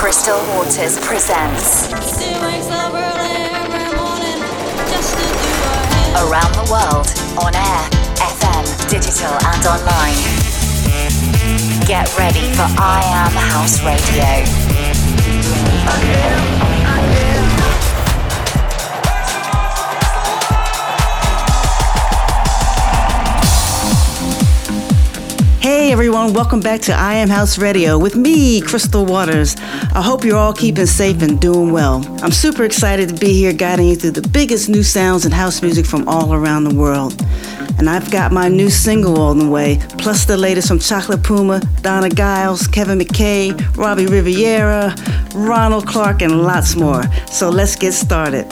Crystal Waters presents Around the World, on air, FM, digital and online. Get ready for I Am House Radio. Hey everyone, welcome back to I Am House Radio with me, Crystal Waters. I hope you're all keeping safe and doing well. I'm super excited to be here guiding you through the biggest new sounds and house music from all around the world. And I've got my new single on the way, plus the latest from Chocolate Puma, Donna Giles, Kevin McKay, Robbie Riviera, Ronald Clark, and lots more. So let's get started.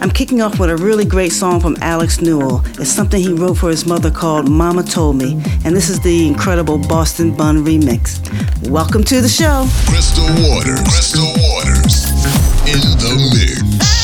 I'm kicking off with a really great song from Alex Newell. It's something he wrote for his mother called Mama Told Me, and this is the incredible Boston Bun remix. Welcome to the show. Crystal Waters, in the mix.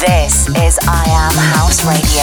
This is I Am House Radio.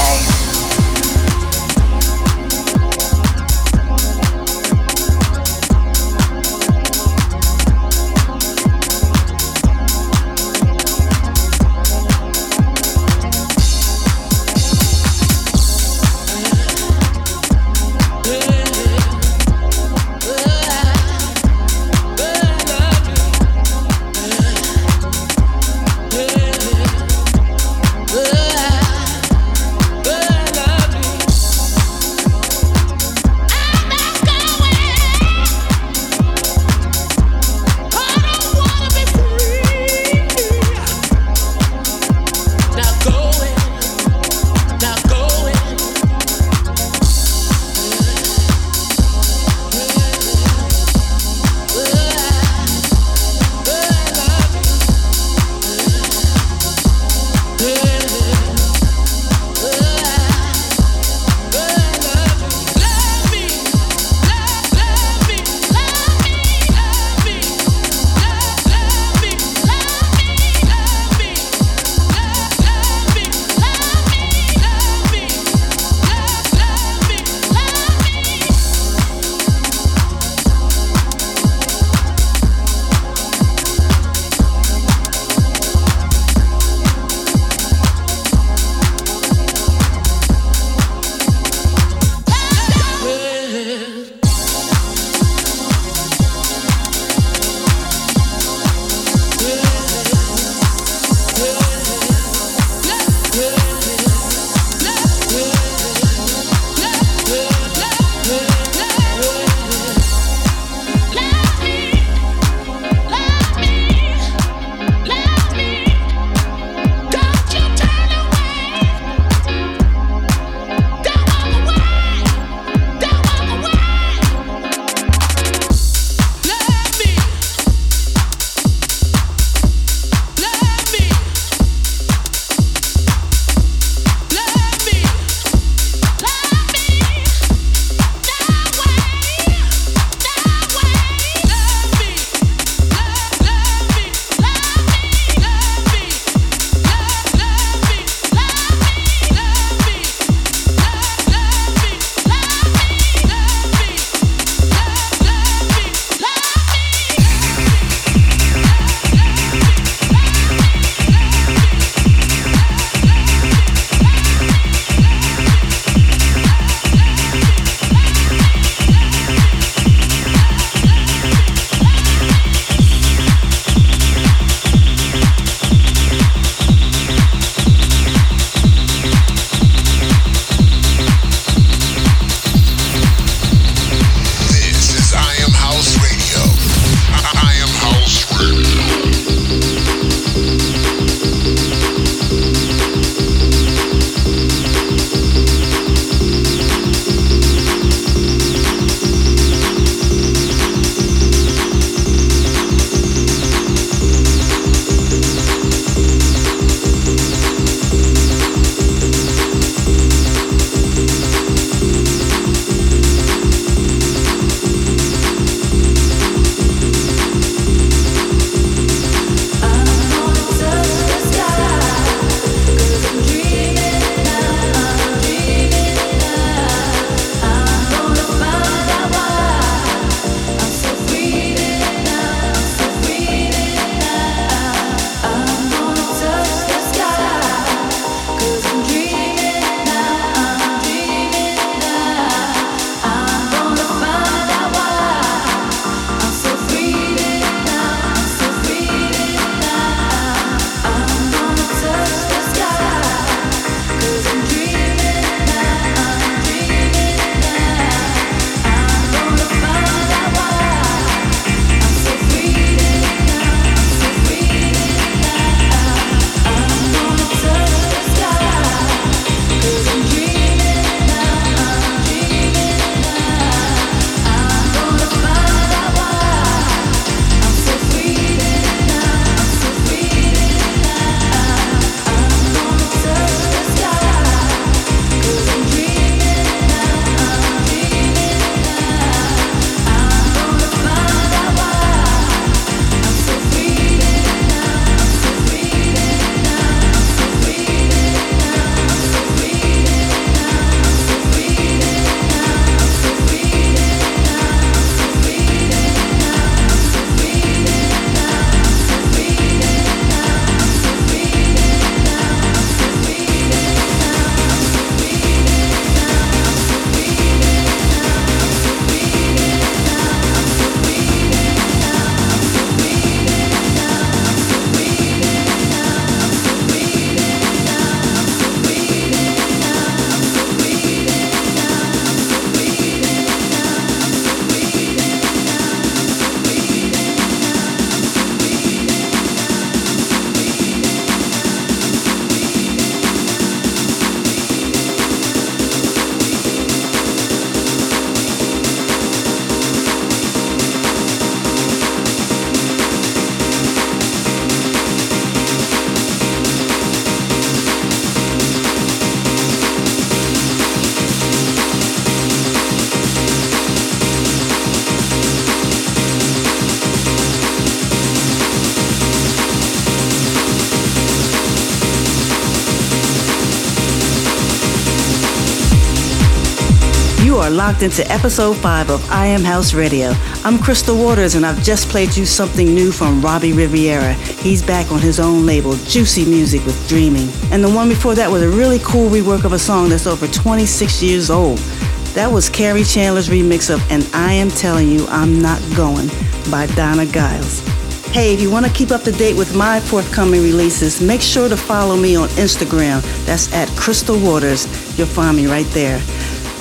You are locked into episode 5 of I Am House Radio. I'm Crystal Waters, and I've just played you something new from Robbie Riviera. He's back on his own label, Juicy Music, with Dreaming. And the one before that was a really cool rework of a song that's over 26 years old. That was Carrie Chandler's remix of And I Am Telling You I'm Not Going by Donna Giles. Hey, if you want to keep up to date with my forthcoming releases, make sure to follow me on Instagram. That's at Crystal Waters. You'll find me right there.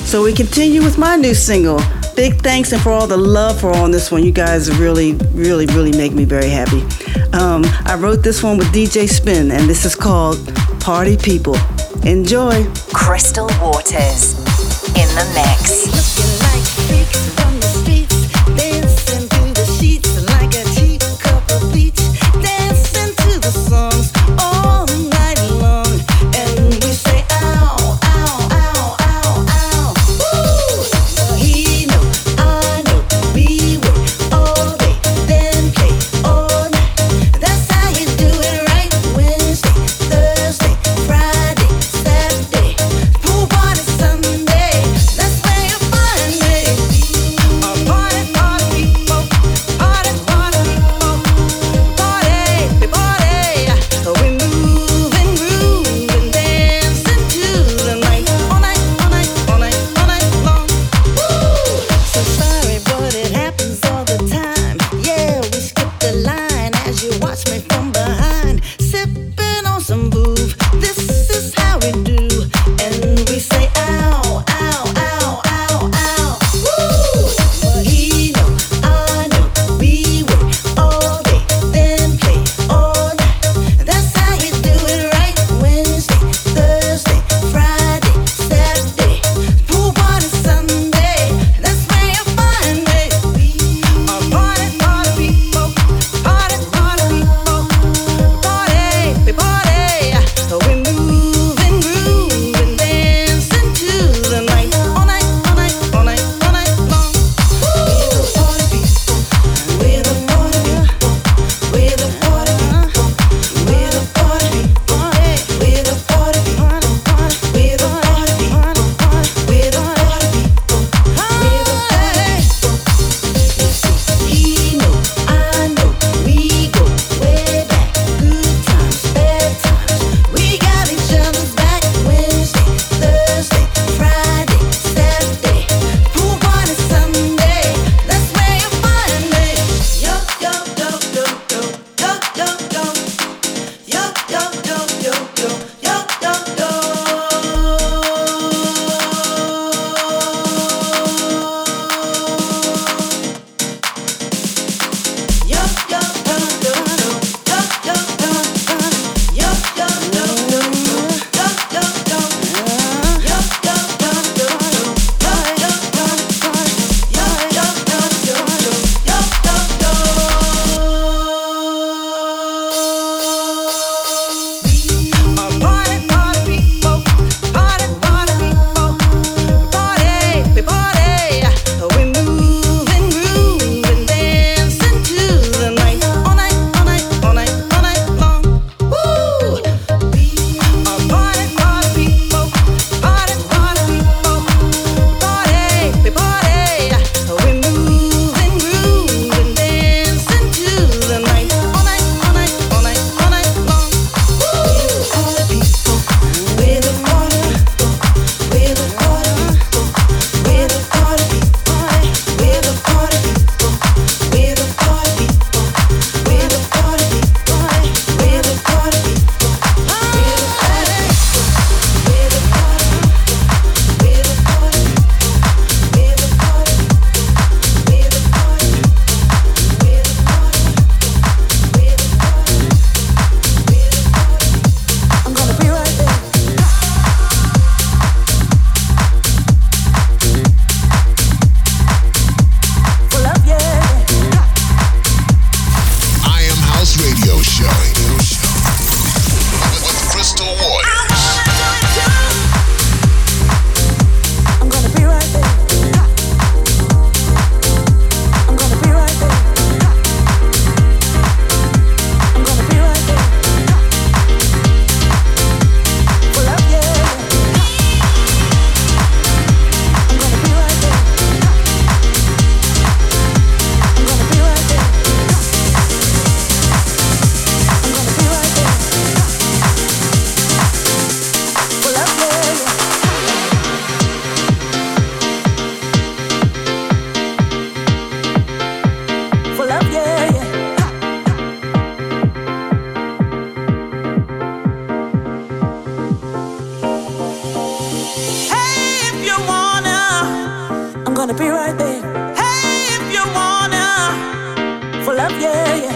So we continue with my new single. Big thanks and for all the love for on this one. You guys really make me very happy. I wrote this one with DJ Spin, and this is called Party People. Enjoy. Crystal Waters in the mix. Bye. wanna be right there. Hey, if you wanna, for love, yeah, yeah.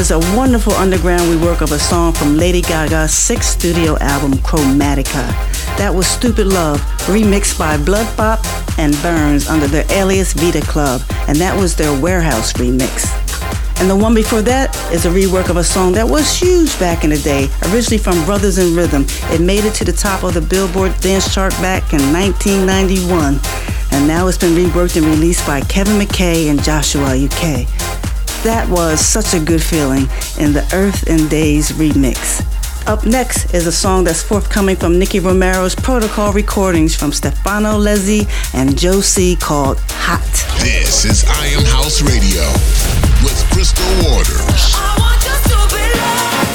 Is a wonderful underground rework of a song from Lady Gaga's sixth studio album, Chromatica. That was Stupid Love, remixed by Bloodpop and Burns under their alias Vita Club, and that was their Warehouse remix. And the one before that is a rework of a song that was huge back in the day, originally from Brothers in Rhythm. It made it to the top of the Billboard dance chart back in 1991, and now it's been reworked and released by Kevin McKay and Joshua UK. That was Such a Good Feeling in the Earth and Days remix. Up next is a song that's forthcoming from Nicky Romero's Protocol recordings from Stefano Lezzi and Josie called Hot. This is I Am House Radio with Crystal Waters. I want you to be loved.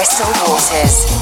Crystal Waters.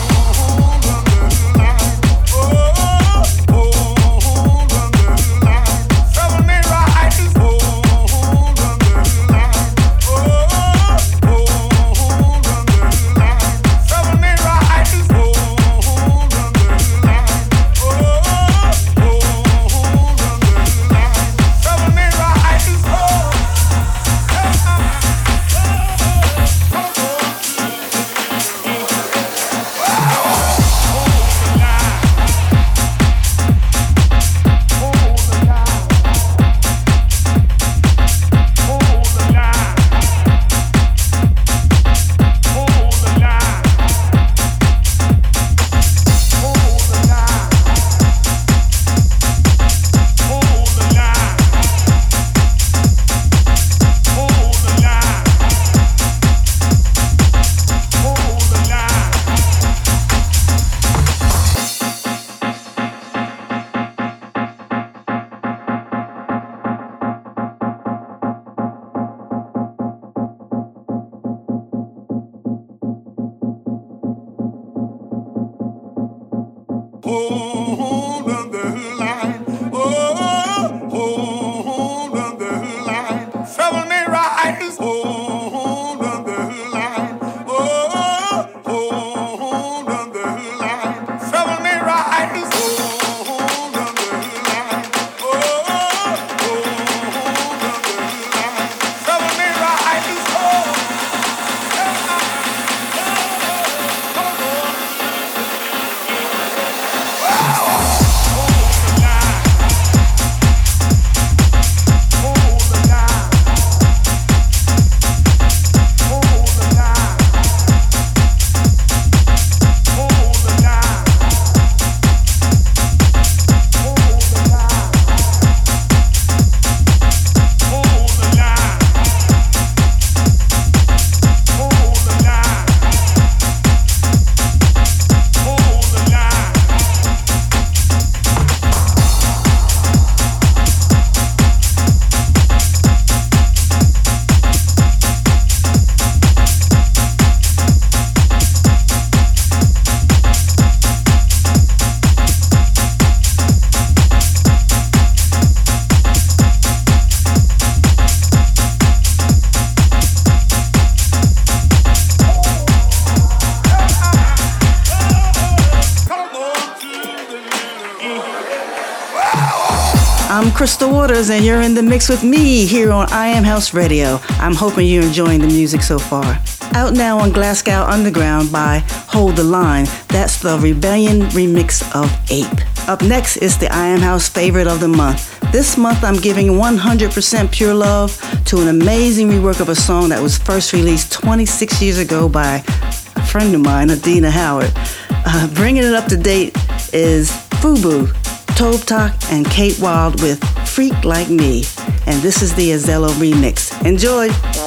Crystal Waters, and you're in the mix with me here on I Am House Radio. I'm hoping you're enjoying the music so far. Out now on Glasgow Underground by Hold The Line, that's the Rebellion remix of Ape. Up next is the I Am House favorite of the month. This month I'm giving 100% pure love to an amazing rework of a song that was first released 26 years ago by a friend of mine, Adina Howard. Bringing it up to date is FUBU, Top Tack and Kate Ward with Freak Like Me. And this is the Azello remix. Enjoy! 100%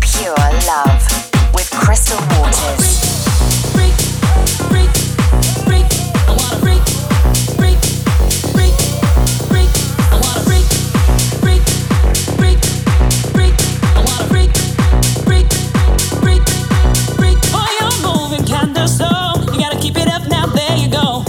pure love with Crystal Waters. Freak, freak, freak, freak. I wanna freak, freak, freak, freak. I wanna freak, freak, freak, freak. I wanna freak, freak, freak, freak. Oh, you're moving kinda slow. You gotta keep it up now, there you go.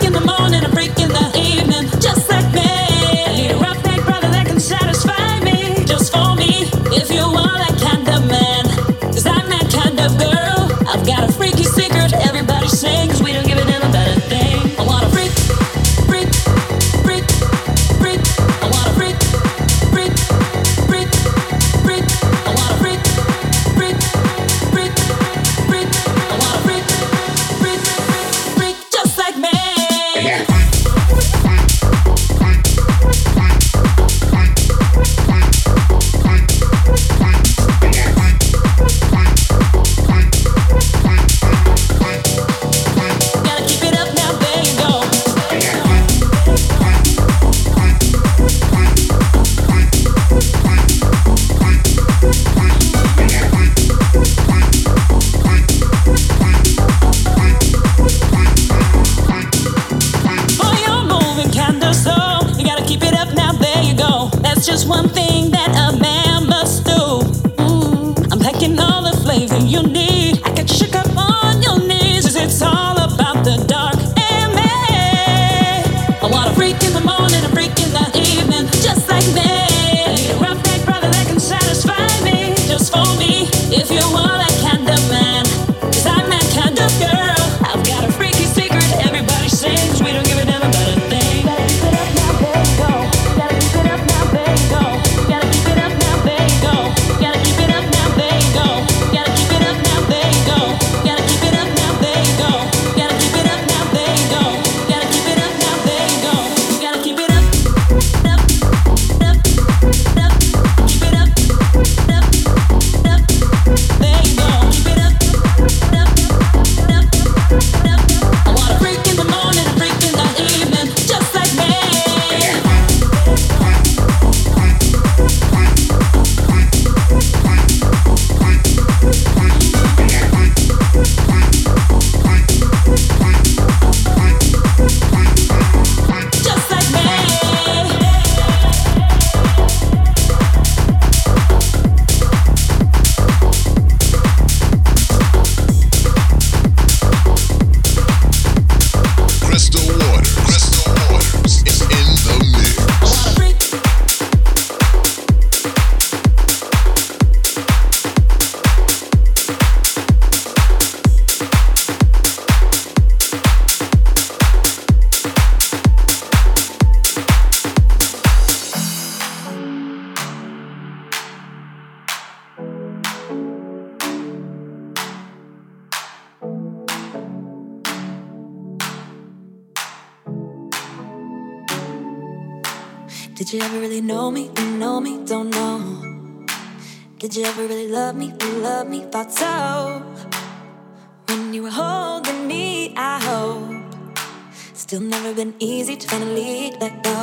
In the morning, a freak in the evening, just like me. That's just one thing that a man must do. I'm packing all the flavor you need. I got you shook up on your knees. 'Cause it's all about the dark and me. I want a freak in the morning, a freak in the evening, just like me. I need a roughneck brother that can satisfy me, just for me. If you want that kind of man, 'cause I'm that kind of girl. Did you ever really know me? You know me, don't know. Did you ever really love me? You love me, thought so. When you were holding me, I hope. Still never been easy to finally let go.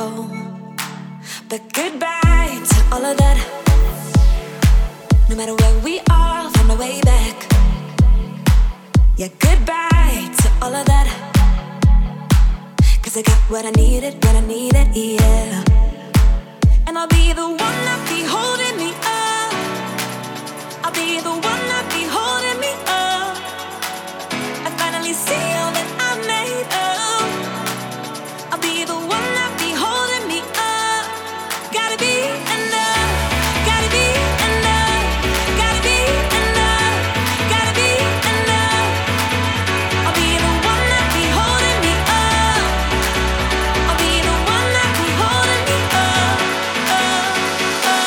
But goodbye to all of that. No matter where we are, I'll find a way back. Yeah, goodbye to all of that. 'Cause I got what I needed, yeah. And I'll be the one that be holding me up. I'll be the one that be holding me up. I finally see all that I'm made of. I'll be the one that be holding me up. Gotta be enough. Gotta be enough. Gotta be enough. Gotta be enough. I'll be the one that be holding me up. I'll be the one that be holding me up. I'll be the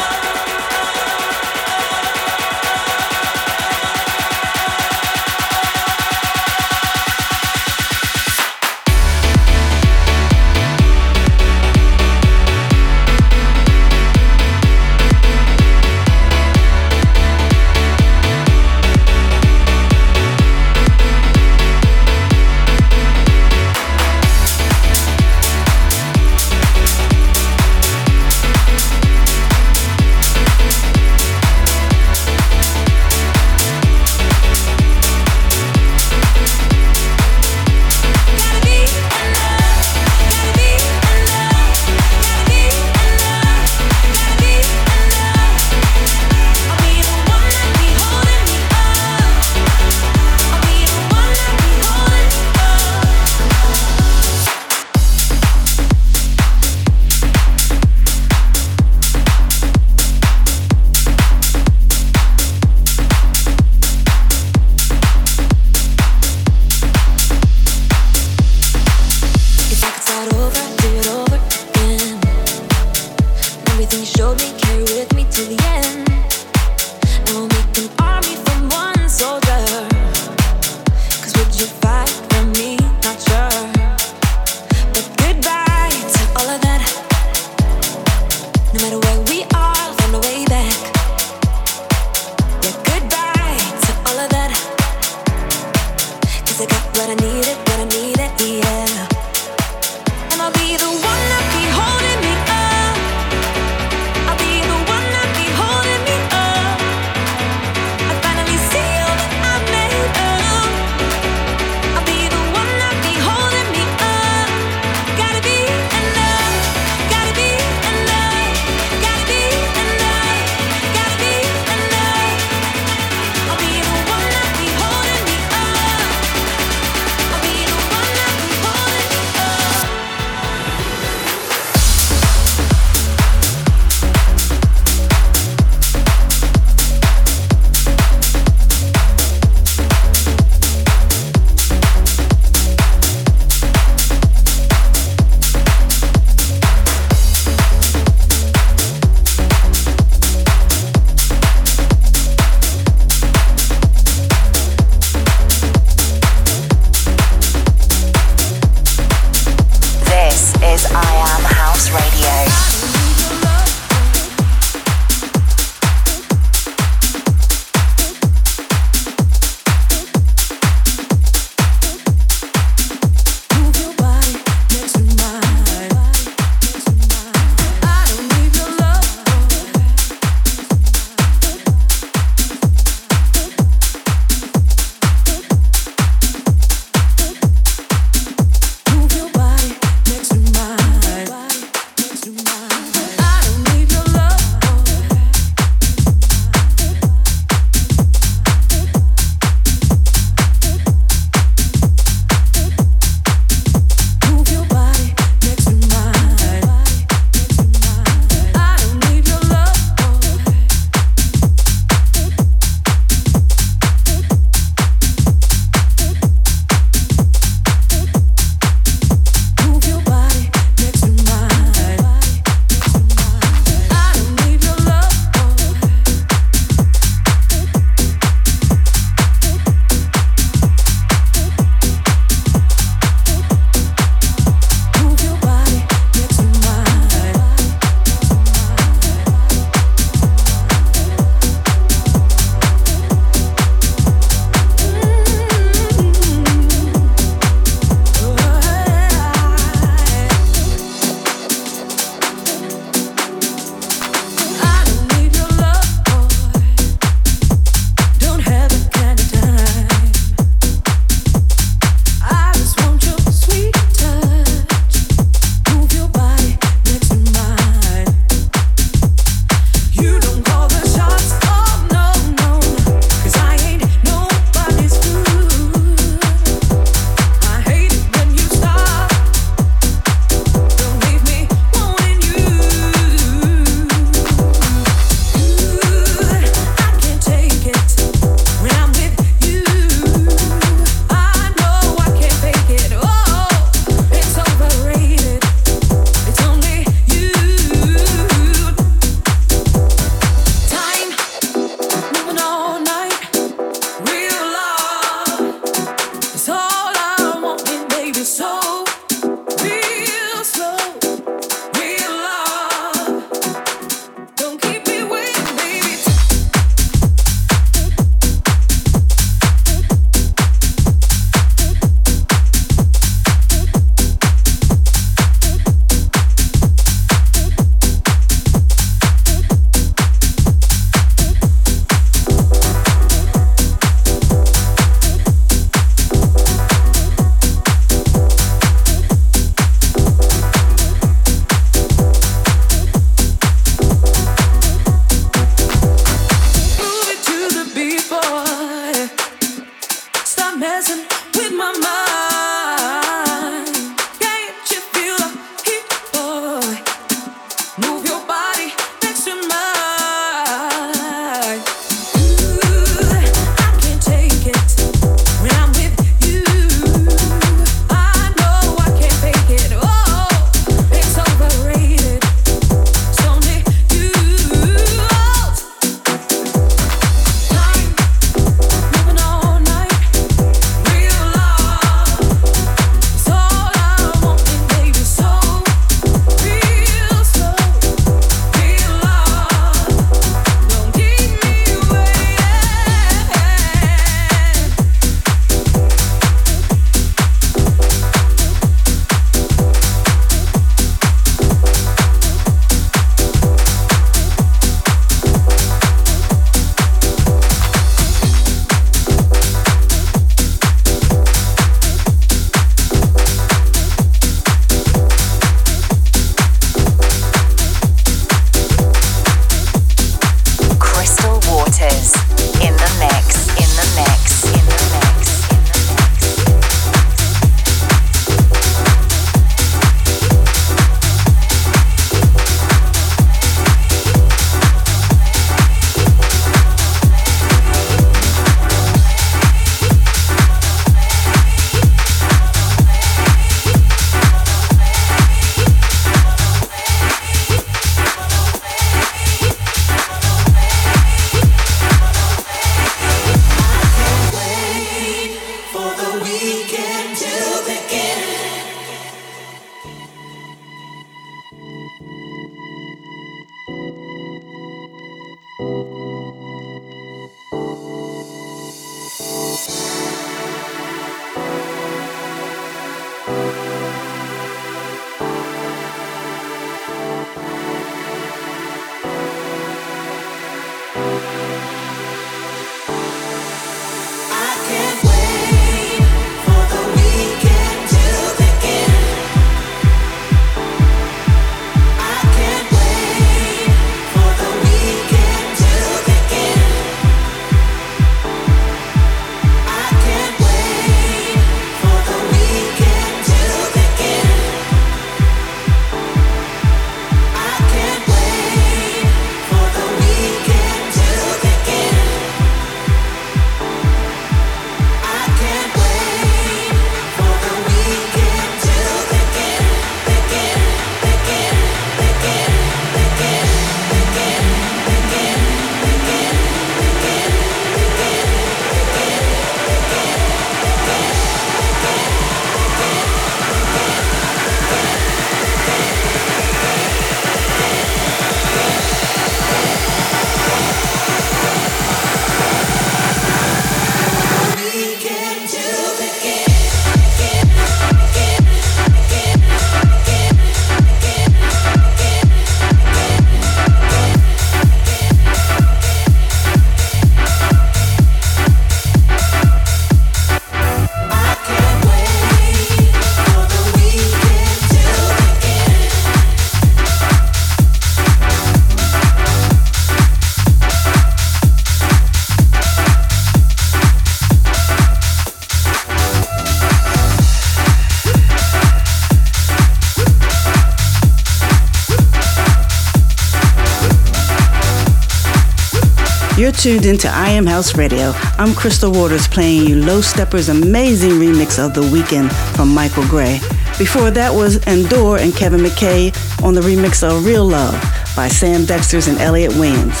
You're tuned into I Am House Radio. I'm Crystal Waters playing you Low Stepper's amazing remix of The Weeknd from Michael Gray. Before that was Endor and Kevin McKay on the remix of Real Love by Sam Dexters and Elliot Williams.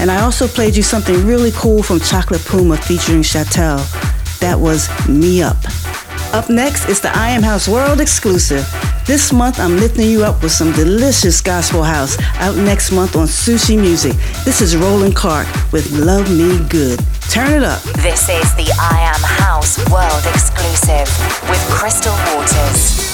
And I also played you something really cool from Chocolate Puma featuring Chatel. That was Me Up. Up next is the I Am House World exclusive. This month, I'm lifting you up with some delicious gospel house out next month on Sushi Music. This is Roland Carr with Love Me Good. Turn it up. This is the I Am House World exclusive with Crystal Waters.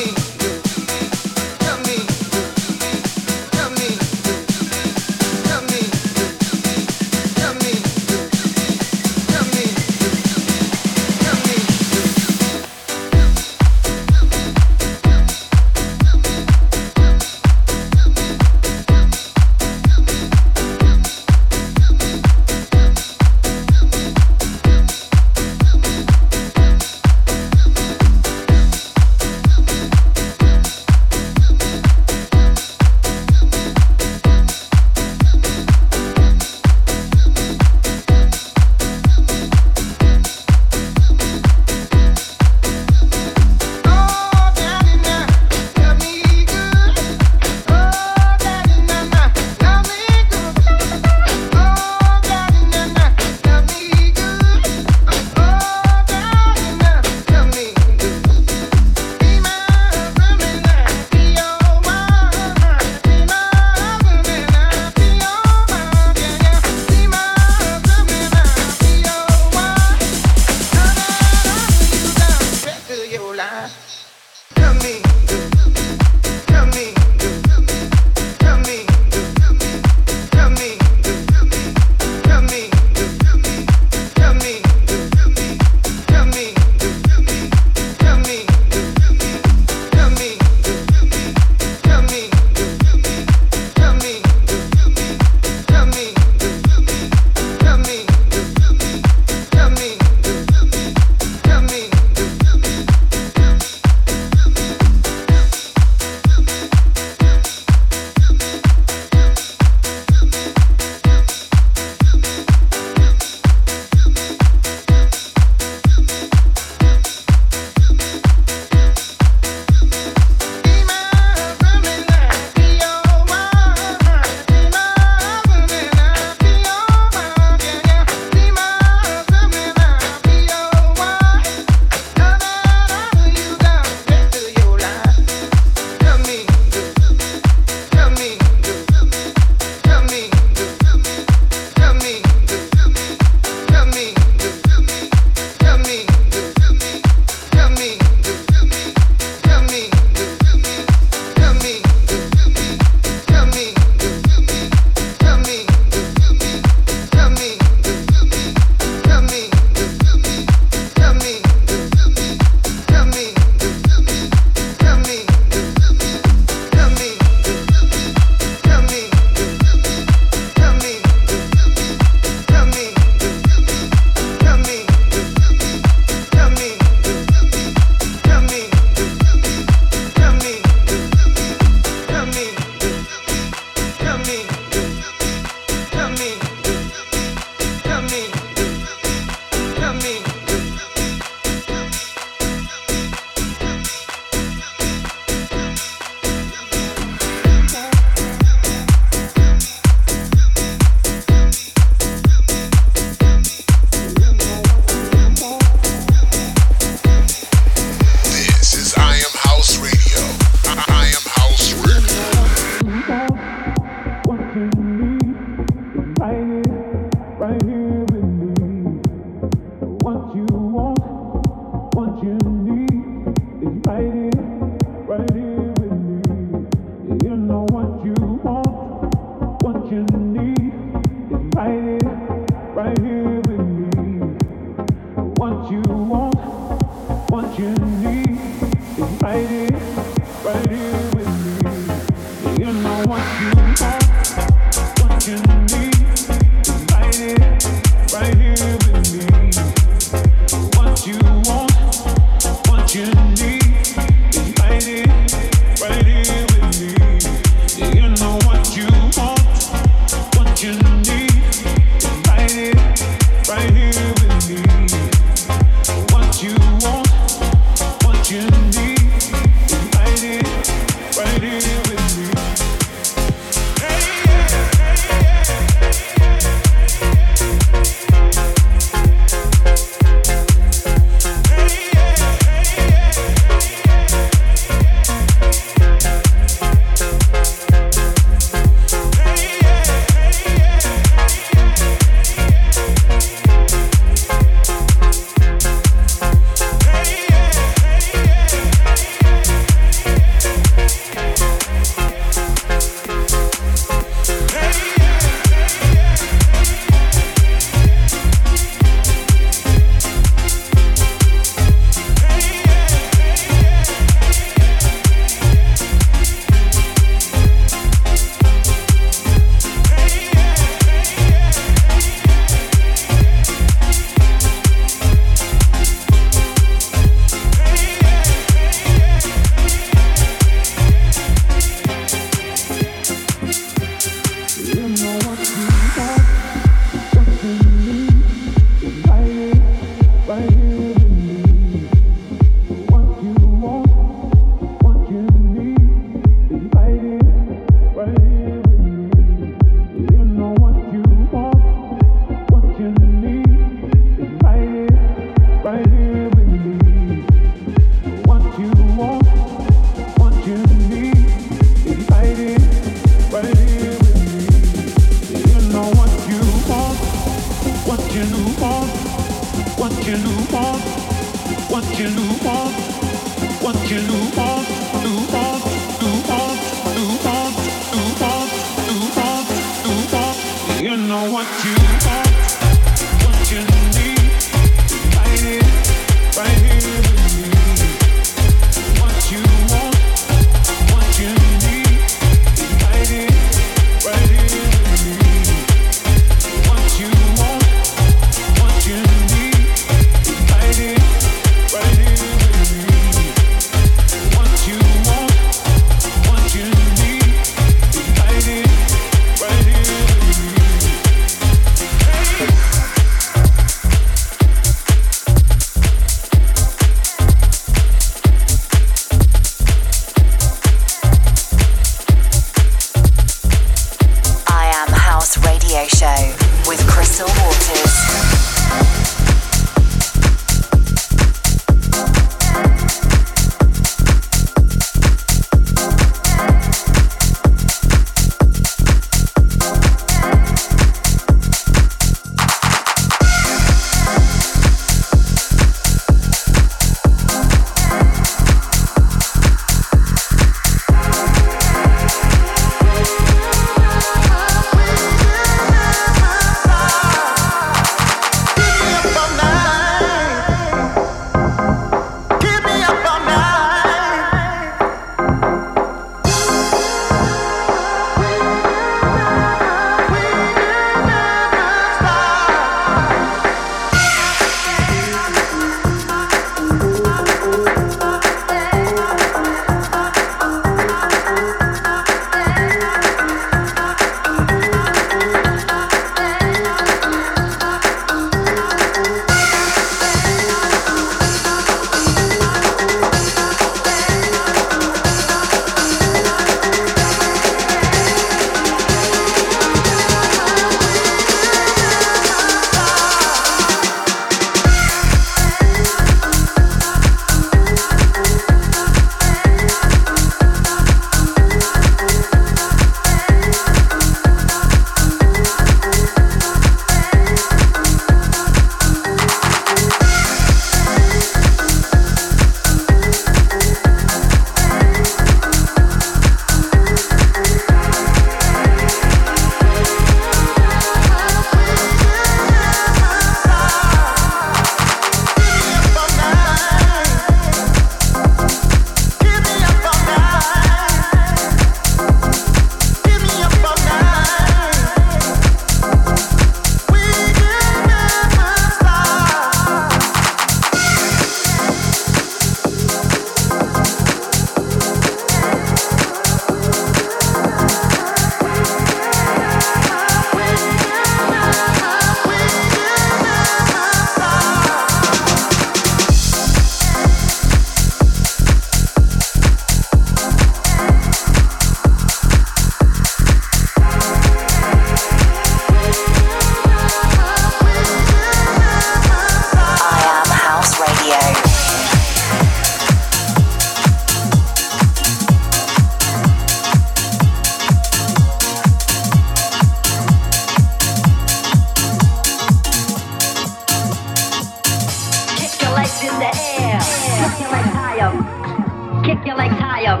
Kick your legs high up.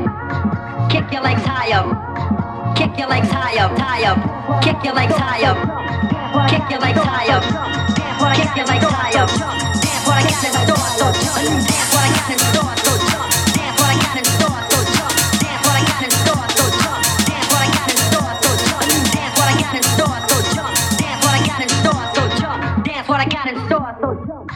Kick your legs high up. Kick your legs high up. High up. Kick your legs high up. Kick your legs high up. Kick your legs high up. Dance what I got in store, so jump. Dance what I got in store, so jump. Dance what I got in store, so jump. Dance what I got in store, so jump. Dance what I got in store, so jump. Dance what I got in store, so jump. Dance what I got in store, so jump. Dance what I got in store, so jump.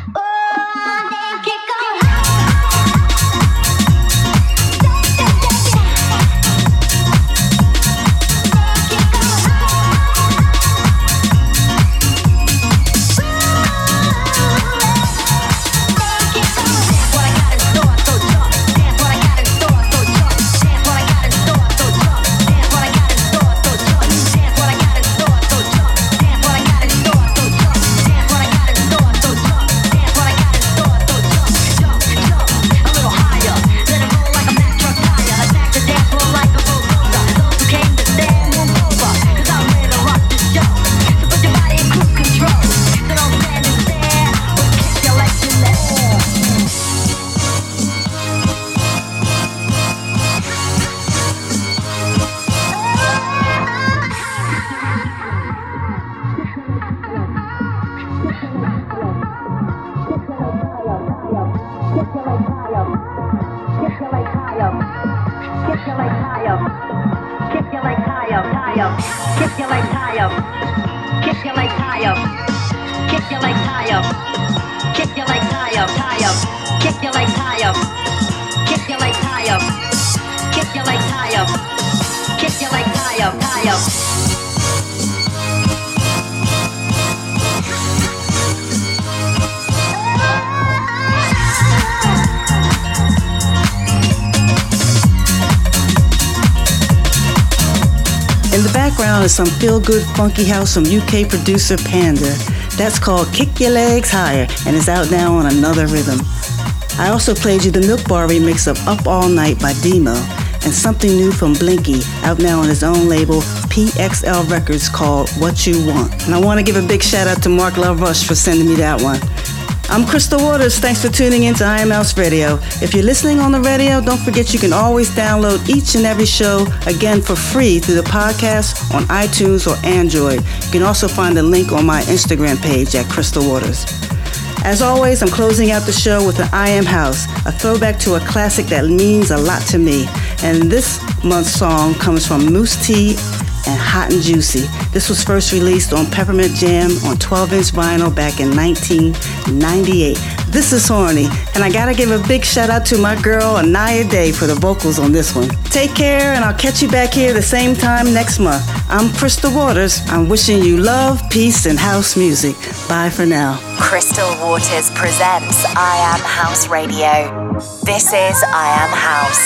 Some feel-good funky house from UK producer Panda. That's called Kick Your Legs Higher and is out now on Another Rhythm. I also played you the Milk Bar remix of Up All Night by Demo and something new from Blinky out now on his own label PXL Records called What You Want. And I want to give a big shout out to Mark LaRush for sending me that one. I'm Crystal Waters. Thanks for tuning in to I Am House Radio. If you're listening on the radio, don't forget you can always download each and every show, again, for free through the podcast on iTunes or Android. You can also find the link on my Instagram page at Crystal Waters. As always, I'm closing out the show with an I Am House, a throwback to a classic that means a lot to me. And this month's song comes from Moose T and Hot and Juicy. This was first released on Peppermint Jam on 12-inch vinyl back in 1998. This is Horny, and I gotta give a big shout out to my girl Anaya Day for the vocals on this one. Take care, and I'll catch you back here the same time next month. I'm Crystal Waters. I'm wishing you love, peace, and house music. Bye for now. Crystal Waters presents I Am House Radio. This is I Am House.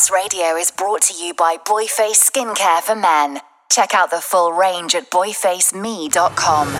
House Radio is brought to you by Boyface Skincare for Men. Check out the full range at boyfaceme.com.